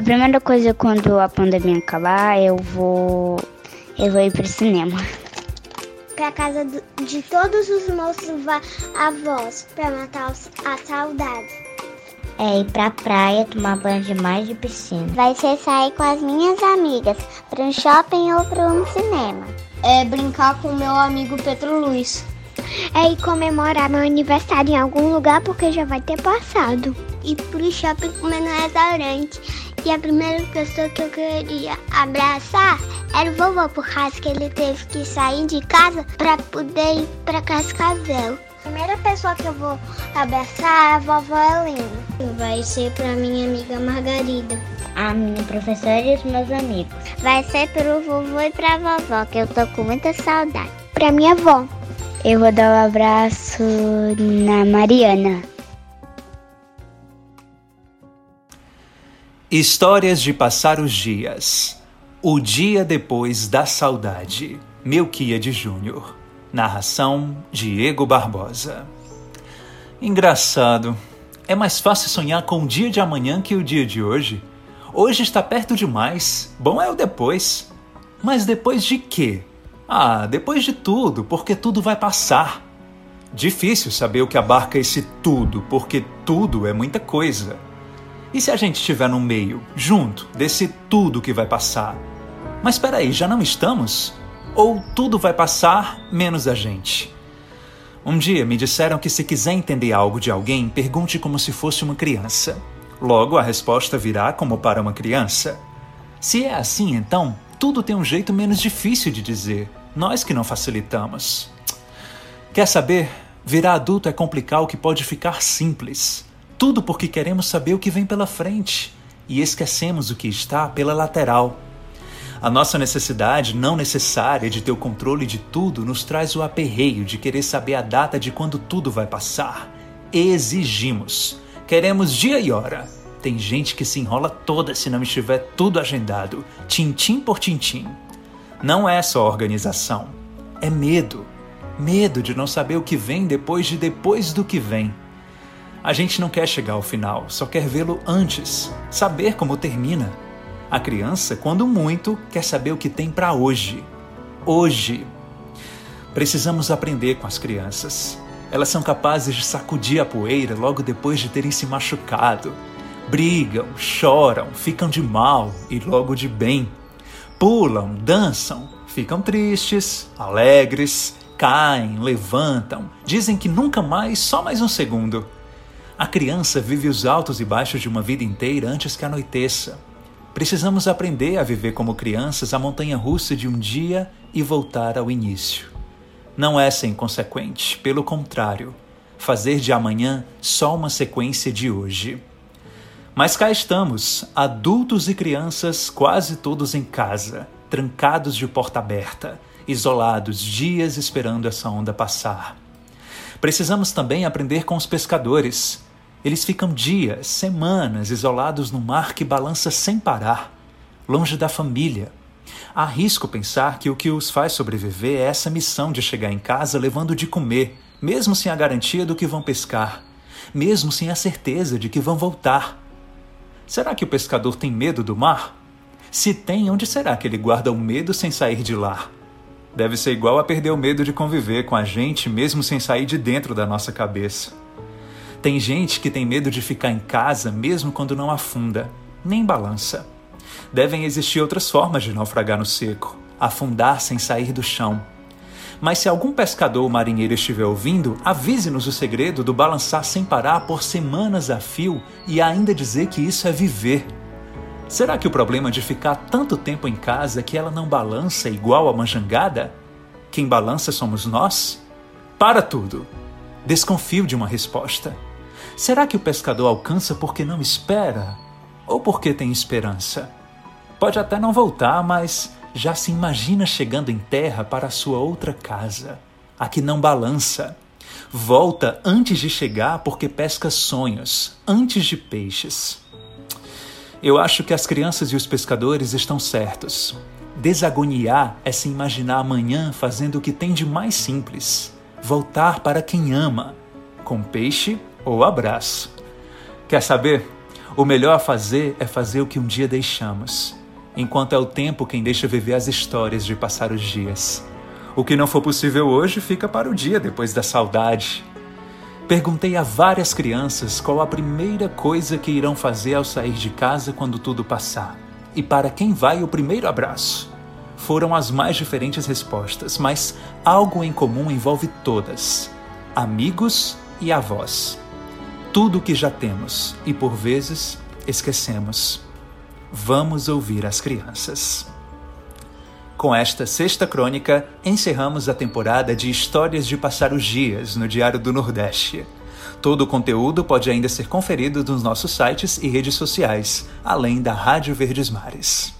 A primeira coisa quando a pandemia acabar, eu vou ir pro cinema. Pra casa de todos os meus avós, pra matar a saudade. É ir pra praia, tomar banho de mar e de piscina. Vai ser sair com as minhas amigas, pra um shopping ou pra um cinema. É brincar com o meu amigo Pedro Luiz. É ir comemorar meu aniversário em algum lugar porque já vai ter passado. Ir pro shopping comer no restaurante. E a primeira pessoa que eu queria abraçar era o vovô, por causa que ele teve que sair de casa pra poder ir pra Cascavel. A primeira pessoa que eu vou abraçar é a vovó Helena. Vai ser pra minha amiga Margarida. A minha professora e os meus amigos. Vai ser pro vovô e pra vovó, que eu tô com muita saudade. Pra minha avó. Eu vou dar um abraço na Mariana. Histórias de Passar os Dias. O Dia Depois da Saudade. Melquia de Júnior. Narração Diego Barbosa. Engraçado. É mais fácil sonhar com o dia de amanhã que o dia de hoje. Hoje está perto demais. Bom é o depois. Mas depois de quê? Ah, depois de tudo, porque tudo vai passar. Difícil saber o que abarca esse tudo, porque tudo é muita coisa. E se a gente estiver no meio, junto, desse tudo que vai passar? Mas peraí, já não estamos? Ou tudo vai passar, menos a gente? Um dia me disseram que se quiser entender algo de alguém, pergunte como se fosse uma criança. Logo, a resposta virá como para uma criança. Se é assim, então, tudo tem um jeito menos difícil de dizer. Nós que não facilitamos. Quer saber? Virar adulto é complicar o que pode ficar simples. Tudo porque queremos saber o que vem pela frente e esquecemos o que está pela lateral. A nossa necessidade não necessária de ter o controle de tudo nos traz o aperreio de querer saber a data de quando tudo vai passar. Exigimos. Queremos dia e hora. Tem gente que se enrola toda se não estiver tudo agendado, tintim por tintim. Não é só organização. É medo. Medo de não saber o que vem depois do que vem. A gente não quer chegar ao final, só quer vê-lo antes, saber como termina. A criança, quando muito, quer saber o que tem para hoje. Hoje. Precisamos aprender com as crianças. Elas são capazes de sacudir a poeira logo depois de terem se machucado. Brigam, choram, ficam de mal e logo de bem. Pulam, dançam, ficam tristes, alegres, caem, levantam, dizem que nunca mais, só mais um segundo. A criança vive os altos e baixos de uma vida inteira antes que anoiteça. Precisamos aprender a viver como crianças a montanha-russa de um dia e voltar ao início. Não é ser inconsequente, pelo contrário, fazer de amanhã só uma sequência de hoje. Mas cá estamos, adultos e crianças, quase todos em casa, trancados de porta aberta, isolados, dias esperando essa onda passar. Precisamos também aprender com os pescadores. Eles ficam dias, semanas, isolados no mar que balança sem parar, longe da família. Arrisco pensar que o que os faz sobreviver é essa missão de chegar em casa levando de comer, mesmo sem a garantia do que vão pescar, mesmo sem a certeza de que vão voltar. Será que o pescador tem medo do mar? Se tem, onde será que ele guarda o medo sem sair de lá? Deve ser igual a perder o medo de conviver com a gente mesmo sem sair de dentro da nossa cabeça. Tem gente que tem medo de ficar em casa mesmo quando não afunda, nem balança. Devem existir outras formas de naufragar no seco, afundar sem sair do chão. Mas se algum pescador ou marinheiro estiver ouvindo, avise-nos o segredo do balançar sem parar por semanas a fio e ainda dizer que isso é viver. Será que o problema de ficar tanto tempo em casa que ela não balança igual a manjangada? Quem balança somos nós? Para tudo! Desconfio de uma resposta. Será que o pescador alcança porque não espera? Ou porque tem esperança? Pode até não voltar, mas já se imagina chegando em terra para a sua outra casa, a que não balança. Volta antes de chegar porque pesca sonhos, antes de peixes. Eu acho que as crianças e os pescadores estão certos. Desagoniar é se imaginar amanhã fazendo o que tem de mais simples. Voltar para quem ama, com peixe ou abraço. Quer saber? O melhor a fazer é fazer o que um dia deixamos, enquanto é o tempo quem deixa viver as histórias de passar os dias. O que não for possível hoje fica para o dia depois da saudade. Perguntei a várias crianças qual a primeira coisa que irão fazer ao sair de casa quando tudo passar, e para quem vai o primeiro abraço. Foram as mais diferentes respostas, mas algo em comum envolve todas: amigos e avós. Tudo o que já temos e, por vezes, esquecemos. Vamos ouvir as crianças. Com esta sexta crônica, encerramos a temporada de Histórias de Passar os Dias no Diário do Nordeste. Todo o conteúdo pode ainda ser conferido nos nossos sites e redes sociais, além da Rádio Verdes Mares.